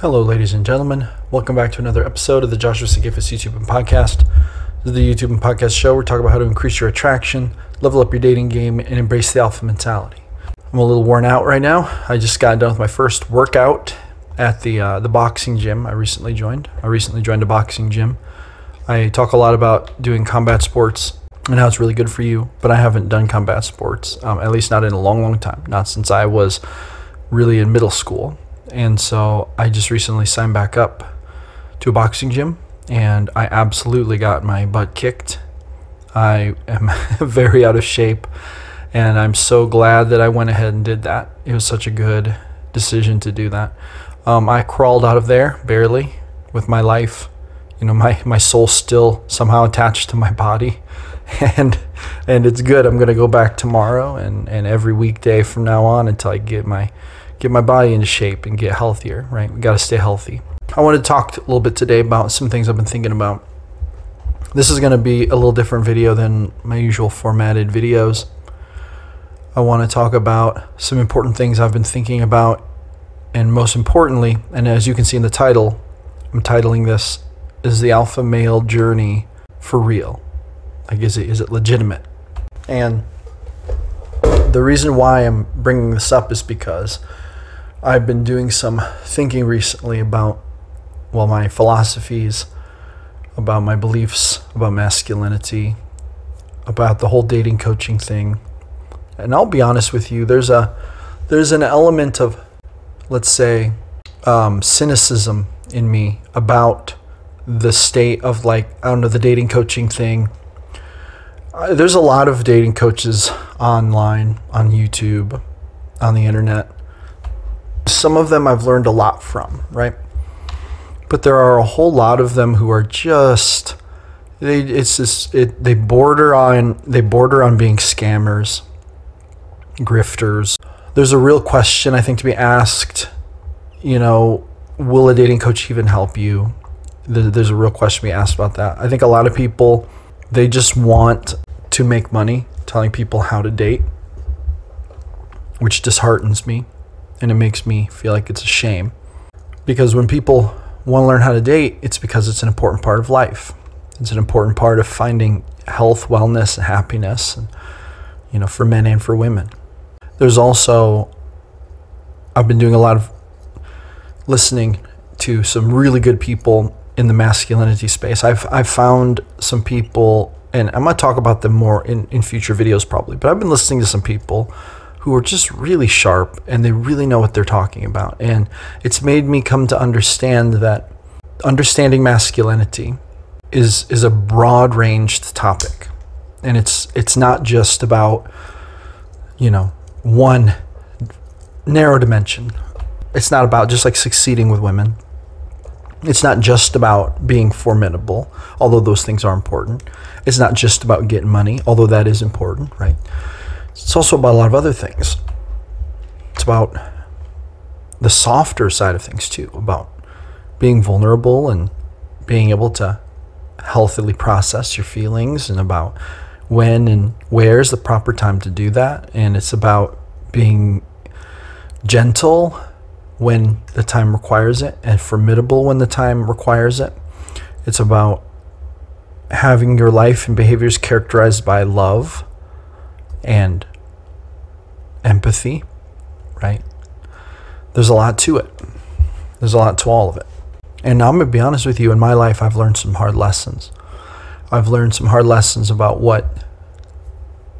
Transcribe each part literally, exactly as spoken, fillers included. Hello, ladies and gentlemen. Welcome back to another episode of the Joshua Sigafus YouTube and Podcast. This is the YouTube and Podcast show. We're talking about how to increase your attraction, level up your dating game, and embrace the alpha mentality. I'm a little worn out right now. I just got done with my first workout at the uh, the boxing gym I recently joined. I recently joined a boxing gym. I talk a lot about doing combat sports and how it's really good for you, but I haven't done combat sports, um, at least not in a long, long time, not since I was really in middle school. And so I just recently signed back up to a boxing gym, and I absolutely got my butt kicked. I am very out of shape. And I'm so glad that I went ahead and did that. It was such a good decision to do that. Um, I crawled out of there, barely, with my life. You know, my, my soul still somehow attached to my body. And and it's good. I'm going to go back tomorrow and, and every weekday from now on until I get my get my body into shape and get healthier, right? We got to stay healthy. I want to talk a little bit today about some things I've been thinking about. This is going to be a little different video than my usual formatted videos. I want to talk about some important things I've been thinking about, and most importantly, and as you can see in the title, I'm titling this, is the alpha male journey for real? Like, is it is it legitimate? And the reason why I'm bringing this up is because I've been doing some thinking recently about, well, my philosophies, about my beliefs, about masculinity, about the whole dating coaching thing. And I'll be honest with you, there's a there's an element of, let's say, um, cynicism in me about the state of, like, I don't know, the dating coaching thing. Uh, there's a lot of dating coaches online, on YouTube, on the internet. Some of them I've learned a lot from, right? But there are a whole lot of them who are just they it's just it they border on they border on being scammers. Grifters. There's a real question, I think, to be asked, you know, will a dating coach even help you? There's a real question to be asked about that. I think a lot of people, they just want to make money telling people how to date, which disheartens me, and it makes me feel like it's a shame, because when people want to learn how to date, it's because it's an important part of life. It's an important part of finding health, wellness, and happiness, and, you know, for men and for women. There's also, I've been doing a lot of listening to some really good people in the masculinity space. I've I've found some people, and I'm going to talk about them more in, in future videos probably, but I've been listening to some people who are just really sharp, and they really know what they're talking about. And it's made me come to understand that understanding masculinity is, is a broad-ranged topic. And it's it's not just about, you know, one narrow dimension. It's not about just, like, succeeding with women. It's not just about being formidable, although those things are important. It's not just about getting money, although that is important, right? It's also about a lot of other things. It's about the softer side of things, too, about being vulnerable and being able to healthily process your feelings, and about when and where is the proper time to do that. And it's about being gentle when the time requires it and formidable when the time requires it. It's about having your life and behaviors characterized by love and empathy, right? There's a lot to it. There's a lot to all of it. And I'm going to be honest with you, in my life, I've learned some hard lessons. I've learned some hard lessons about what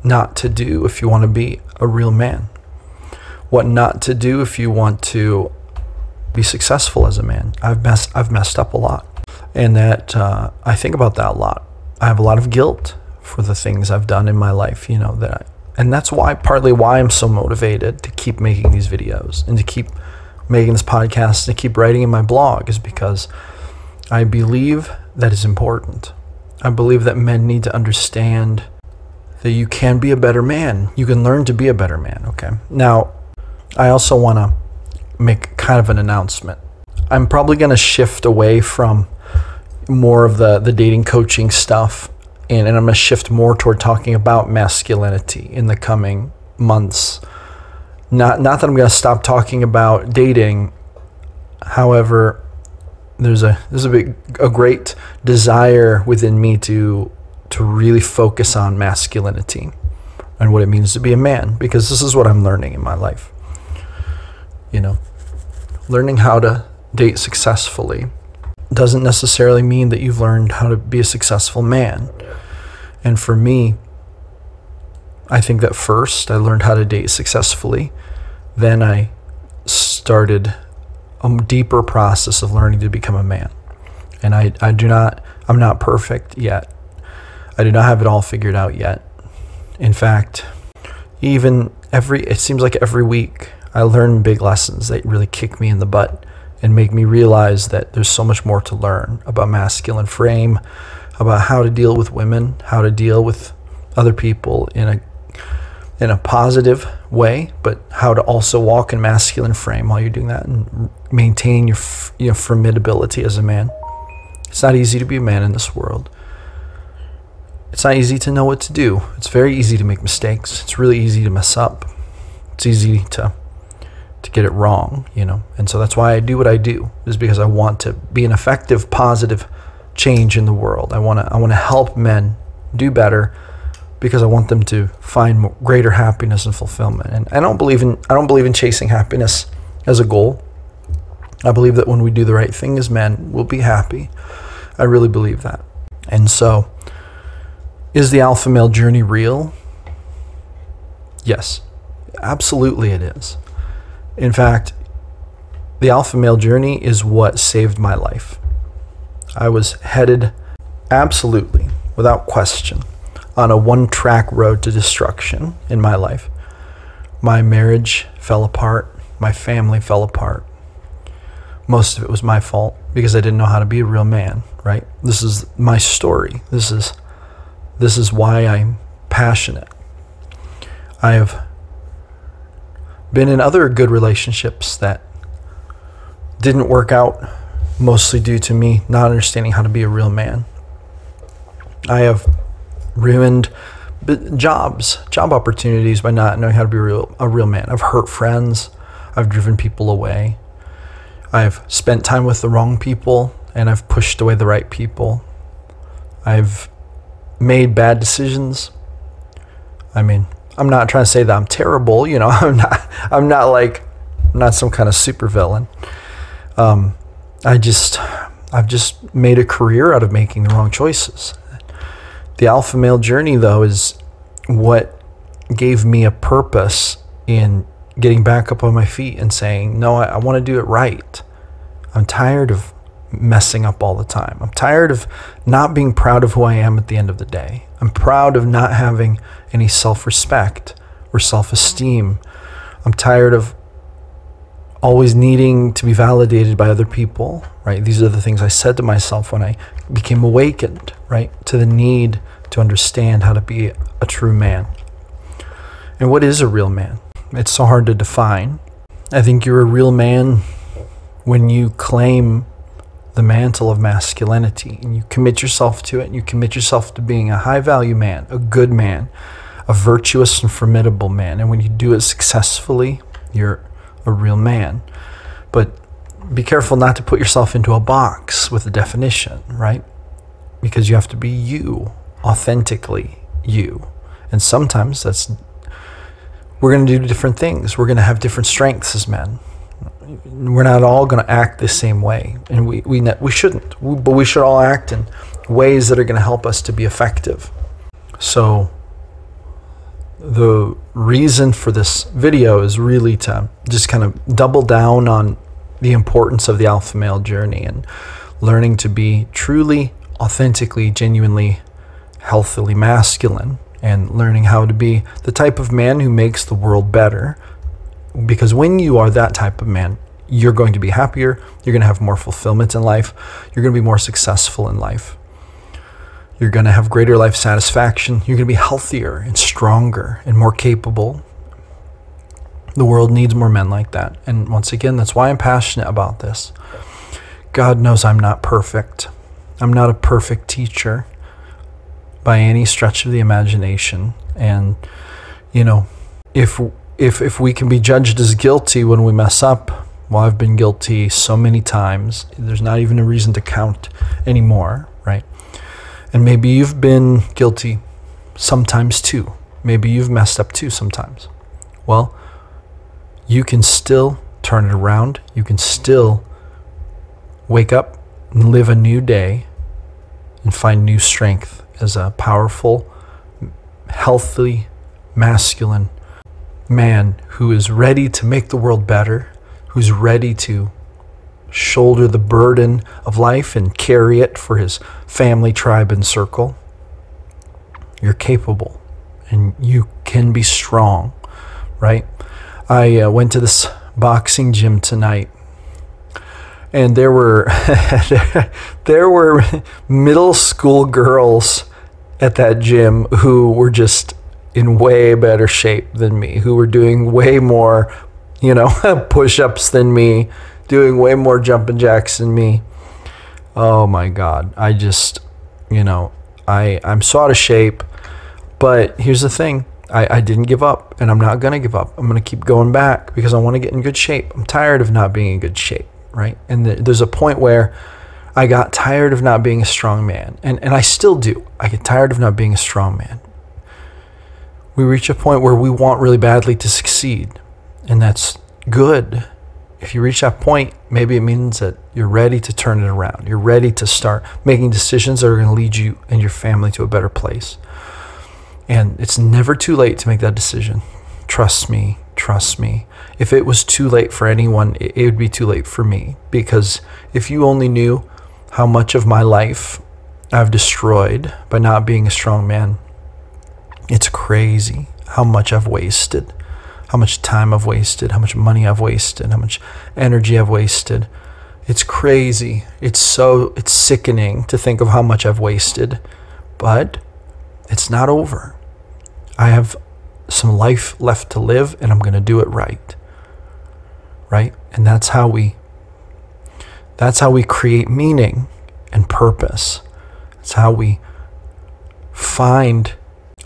not to do if you want to be a real man, what not to do if you want to be successful as a man. I've messed, I've messed up a lot, and that uh, I think about that a lot. I have a lot of guilt for the things I've done in my life, you know, that I, and that's why, partly why I'm so motivated to keep making these videos and to keep making this podcast and to keep writing in my blog, is because I believe that it's important. I believe that men need to understand that you can be a better man. You can learn to be a better man, okay? Now, I also want to make kind of an announcement. I'm probably going to shift away from more of the, the dating coaching stuff, and, and I'm going to shift more toward talking about masculinity in the coming months. Not, not that I'm going to stop talking about dating. However, there's a there's a big a great desire within me to to really focus on masculinity and what it means to be a man, because this is what I'm learning in my life. You know, learning how to date successfully doesn't necessarily mean that you've learned how to be a successful man. And for me, I think that first I learned how to date successfully, then I started a deeper process of learning to become a man. And I, I do not, I'm not perfect yet. I do not have it all figured out yet. In fact, even every, it seems like every week I learn big lessons that really kick me in the butt and make me realize that there's so much more to learn about masculine frame, about how to deal with women, how to deal with other people in a in a positive way, but how to also walk in masculine frame while you're doing that and maintaining your, your formidability as a man. It's not easy to be a man in this world. It's not easy to know what to do. It's very easy to make mistakes. It's really easy to mess up. It's easy to to get it wrong, you know. And so that's why I do what I do, is because I want to be an effective, positive change in the world. I want to I want to help men do better, because I want them to find more, greater happiness and fulfillment. And I don't believe in I don't believe in chasing happiness as a goal. I believe that when we do the right thing as men, we'll be happy. I really believe that. And so, is the alpha male journey real? Yes, absolutely it is. In fact, the alpha male journey is what saved my life. I was headed absolutely, without question, on a one-track road to destruction in my life. My marriage fell apart. My family fell apart. Most of it was my fault, because I didn't know how to be a real man, right? This is my story. This is this is why I'm passionate. I have been in other good relationships that didn't work out, mostly due to me not understanding how to be a real man. I have ruined jobs, job opportunities by not knowing how to be real, a real man. I've hurt friends. I've driven people away. I've spent time with the wrong people, and I've pushed away the right people. I've made bad decisions. I mean, I'm not trying to say that I'm terrible, you know. I'm not. I'm not like, I'm not some kind of supervillain. Um, I just, I've just made a career out of making the wrong choices. The alpha male journey, though, is what gave me a purpose in getting back up on my feet and saying, no, I, I want to do it right. I'm tired of messing up all the time. I'm tired of not being proud of who I am at the end of the day. I'm proud of not having any self-respect or self-esteem. I'm tired of always needing to be validated by other people, right? These are the things I said to myself when I became awakened, right? To the need to understand how to be a true man. And what is a real man? It's so hard to define. I think you're a real man when you claim the mantle of masculinity and you commit yourself to it, and you commit yourself to being a high-value man, a good man, a virtuous and formidable man. And when you do it successfully, you're a real man. But be careful not to put yourself into a box with a definition, right? Because you have to be you, authentically you. And sometimes that's, we're going to do different things. We're going to have different strengths as men. We're not all going to act the same way. And we we, we shouldn't. We, but we should all act in ways that are going to help us to be effective. So the reason for this video is really to just kind of double down on the importance of the alpha male journey and learning to be truly, authentically, genuinely, healthily masculine, and learning how to be the type of man who makes the world better. Because when you are that type of man, you're going to be happier, you're going to have more fulfillment in life, you're going to be more successful in life, you're going to have greater life satisfaction, you're going to be healthier and stronger and more capable. The world needs more men like that. And once again, that's why I'm passionate about this. God knows I'm not perfect. I'm not a perfect teacher by any stretch of the imagination. And, you know, if if if we can be judged as guilty when we mess up, well, I've been guilty so many times, there's not even a reason to count anymore, right? And maybe you've been guilty sometimes too. Maybe you've messed up too sometimes. Well, you can still turn it around. You can still wake up and live a new day and find new strength as a powerful, healthy, masculine man who is ready to make the world better, who's ready to shoulder the burden of life and carry it for his family, tribe, and circle. You're capable and you can be strong, right? I uh, went to this boxing gym tonight, and there were there, there were middle school girls at that gym who were just in way better shape than me, who were doing way more, you know, push-ups than me, doing way more jumping jacks than me. Oh my God. I just, you know, I, I'm so out of shape. But here's the thing. I, I didn't give up, and I'm not going to give up. I'm going to keep going back because I want to get in good shape. I'm tired of not being in good shape, right? And th there's a point where I got tired of not being a strong man. And, and I still do. I get tired of not being a strong man. We reach a point where we want really badly to succeed, and that's good. If you reach that point, maybe it means that you're ready to turn it around. You're ready to start making decisions that are going to lead you and your family to a better place. And it's never too late to make that decision. Trust me, trust me. If it was too late for anyone, it, it would be too late for me. Because if you only knew how much of my life I've destroyed by not being a strong man, it's crazy how much I've wasted, how much time I've wasted, how much money I've wasted, how much energy I've wasted. It's crazy. It's so, it's sickening to think of how much I've wasted, but it's not over. I have some life left to live, and I'm going to do it right. Right? And that's how we, that's how we create meaning and purpose. That's how we find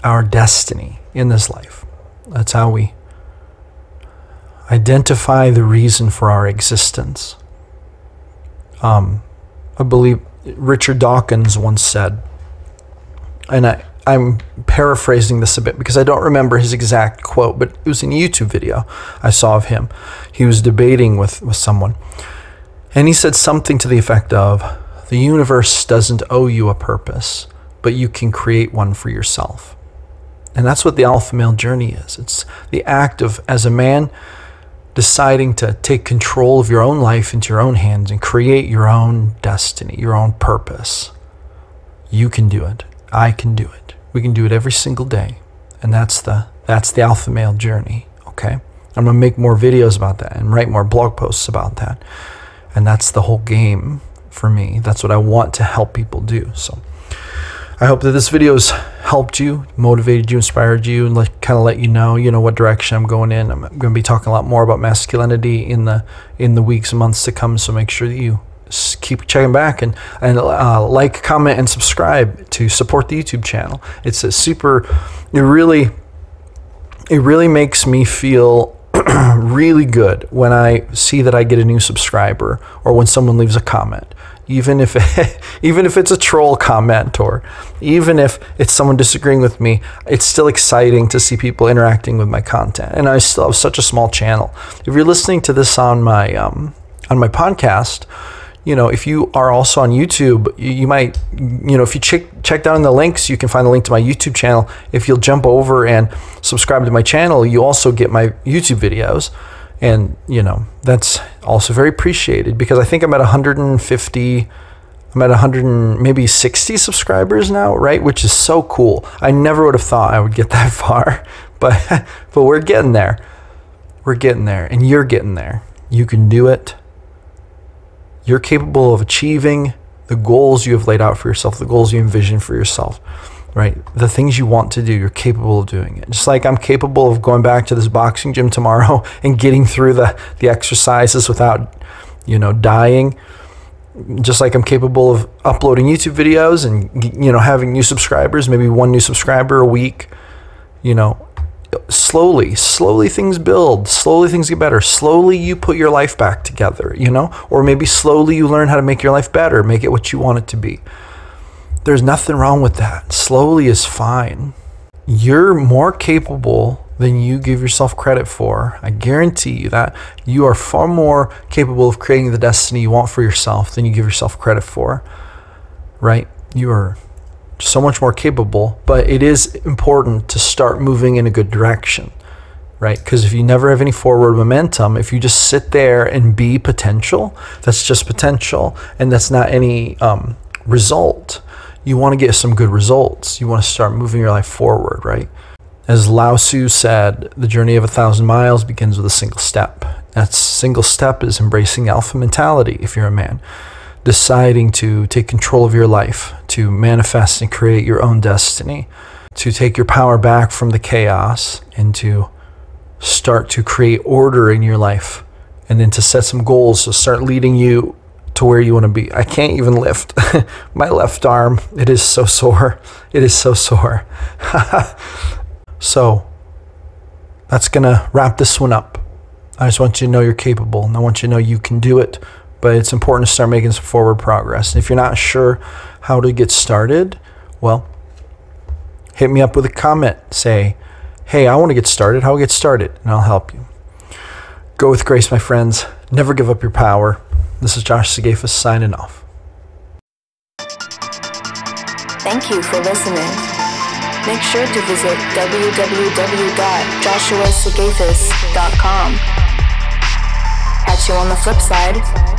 our destiny in this life. That's how we identify the reason for our existence. Um, I believe Richard Dawkins once said, and I, I'm paraphrasing this a bit because I don't remember his exact quote, but it was in a YouTube video I saw of him. He was debating with, with someone, and he said something to the effect of, the universe doesn't owe you a purpose, but you can create one for yourself. And that's what the alpha male journey is. It's the act of, as a man, deciding to take control of your own life into your own hands and create your own destiny, your own purpose. You can do it. I can do it. We can do it every single day. And that's the, that's the alpha male journey, okay? I'm going to make more videos about that and write more blog posts about that. And that's the whole game for me. That's what I want to help people do. So I hope that this video has helped you, motivated you, inspired you, and like, kind of let you know, you know, what direction I'm going in. I'm, I'm going to be talking a lot more about masculinity in the in the weeks and months to come. So make sure that you keep checking back and and uh, like, comment, and subscribe to support the YouTube channel. It's a super. It really, it really makes me feel really good when I see that I get a new subscriber or when someone leaves a comment. Even if, it, even if it's a troll comment or even if it's someone disagreeing with me, it's still exciting to see people interacting with my content. And I still have such a small channel. If you're listening to this on my, um, on my podcast, you know, if you are also on YouTube, you, you might, you know, if you check check down in the links, you can find the link to my YouTube channel. If you'll jump over and subscribe to my channel, you also get my YouTube videos. And, you know, that's also very appreciated, because I think I'm at one hundred fifty, I'm at one hundred, maybe sixty subscribers now, right? Which is so cool. I never would have thought I would get that far, but but we're getting there. We're getting there, and you're getting there. You can do it. You're capable of achieving the goals you have laid out for yourself, the goals you envision for yourself, right? The things you want to do, you're capable of doing it. Just like I'm capable of going back to this boxing gym tomorrow and getting through the, the exercises without, you know, dying. Just like I'm capable of uploading YouTube videos and, you know, having new subscribers, maybe one new subscriber a week, you know. Slowly, slowly things build, slowly things get better, slowly you put your life back together, you know, or maybe slowly you learn how to make your life better, make it what you want it to be. There's nothing wrong with that. Slowly is fine. You're more capable than you give yourself credit for. I guarantee you that. You are far more capable of creating the destiny you want for yourself than you give yourself credit for, right? You are so much more capable, but it is important to start moving in a good direction, right? Because if you never have any forward momentum, if you just sit there and be potential, that's just potential, and that's not any um, result. You want to get some good results. You want to start moving your life forward, right? As Lao Tzu said, the journey of a thousand miles begins with a single step. That single step is embracing alpha mentality if you're a man. Deciding to take control of your life, to manifest and create your own destiny, to take your power back from the chaos, and to start to create order in your life, and then to set some goals to start leading you to where you want to be. I can't even lift my left arm. It is so sore. It is so sore. So that's going to wrap this one up. I just want you to know you're capable, and I want you to know you can do it. But it's important to start making some forward progress. And if you're not sure how to get started, well, hit me up with a comment. Say, hey, I want to get started. How do I get started? And I'll help you. Go with grace, my friends. Never give up your power. This is Josh Sigafus signing off. Thank you for listening. Make sure to visit w w w dot joshua sigafus dot com. Catch you on the flip side.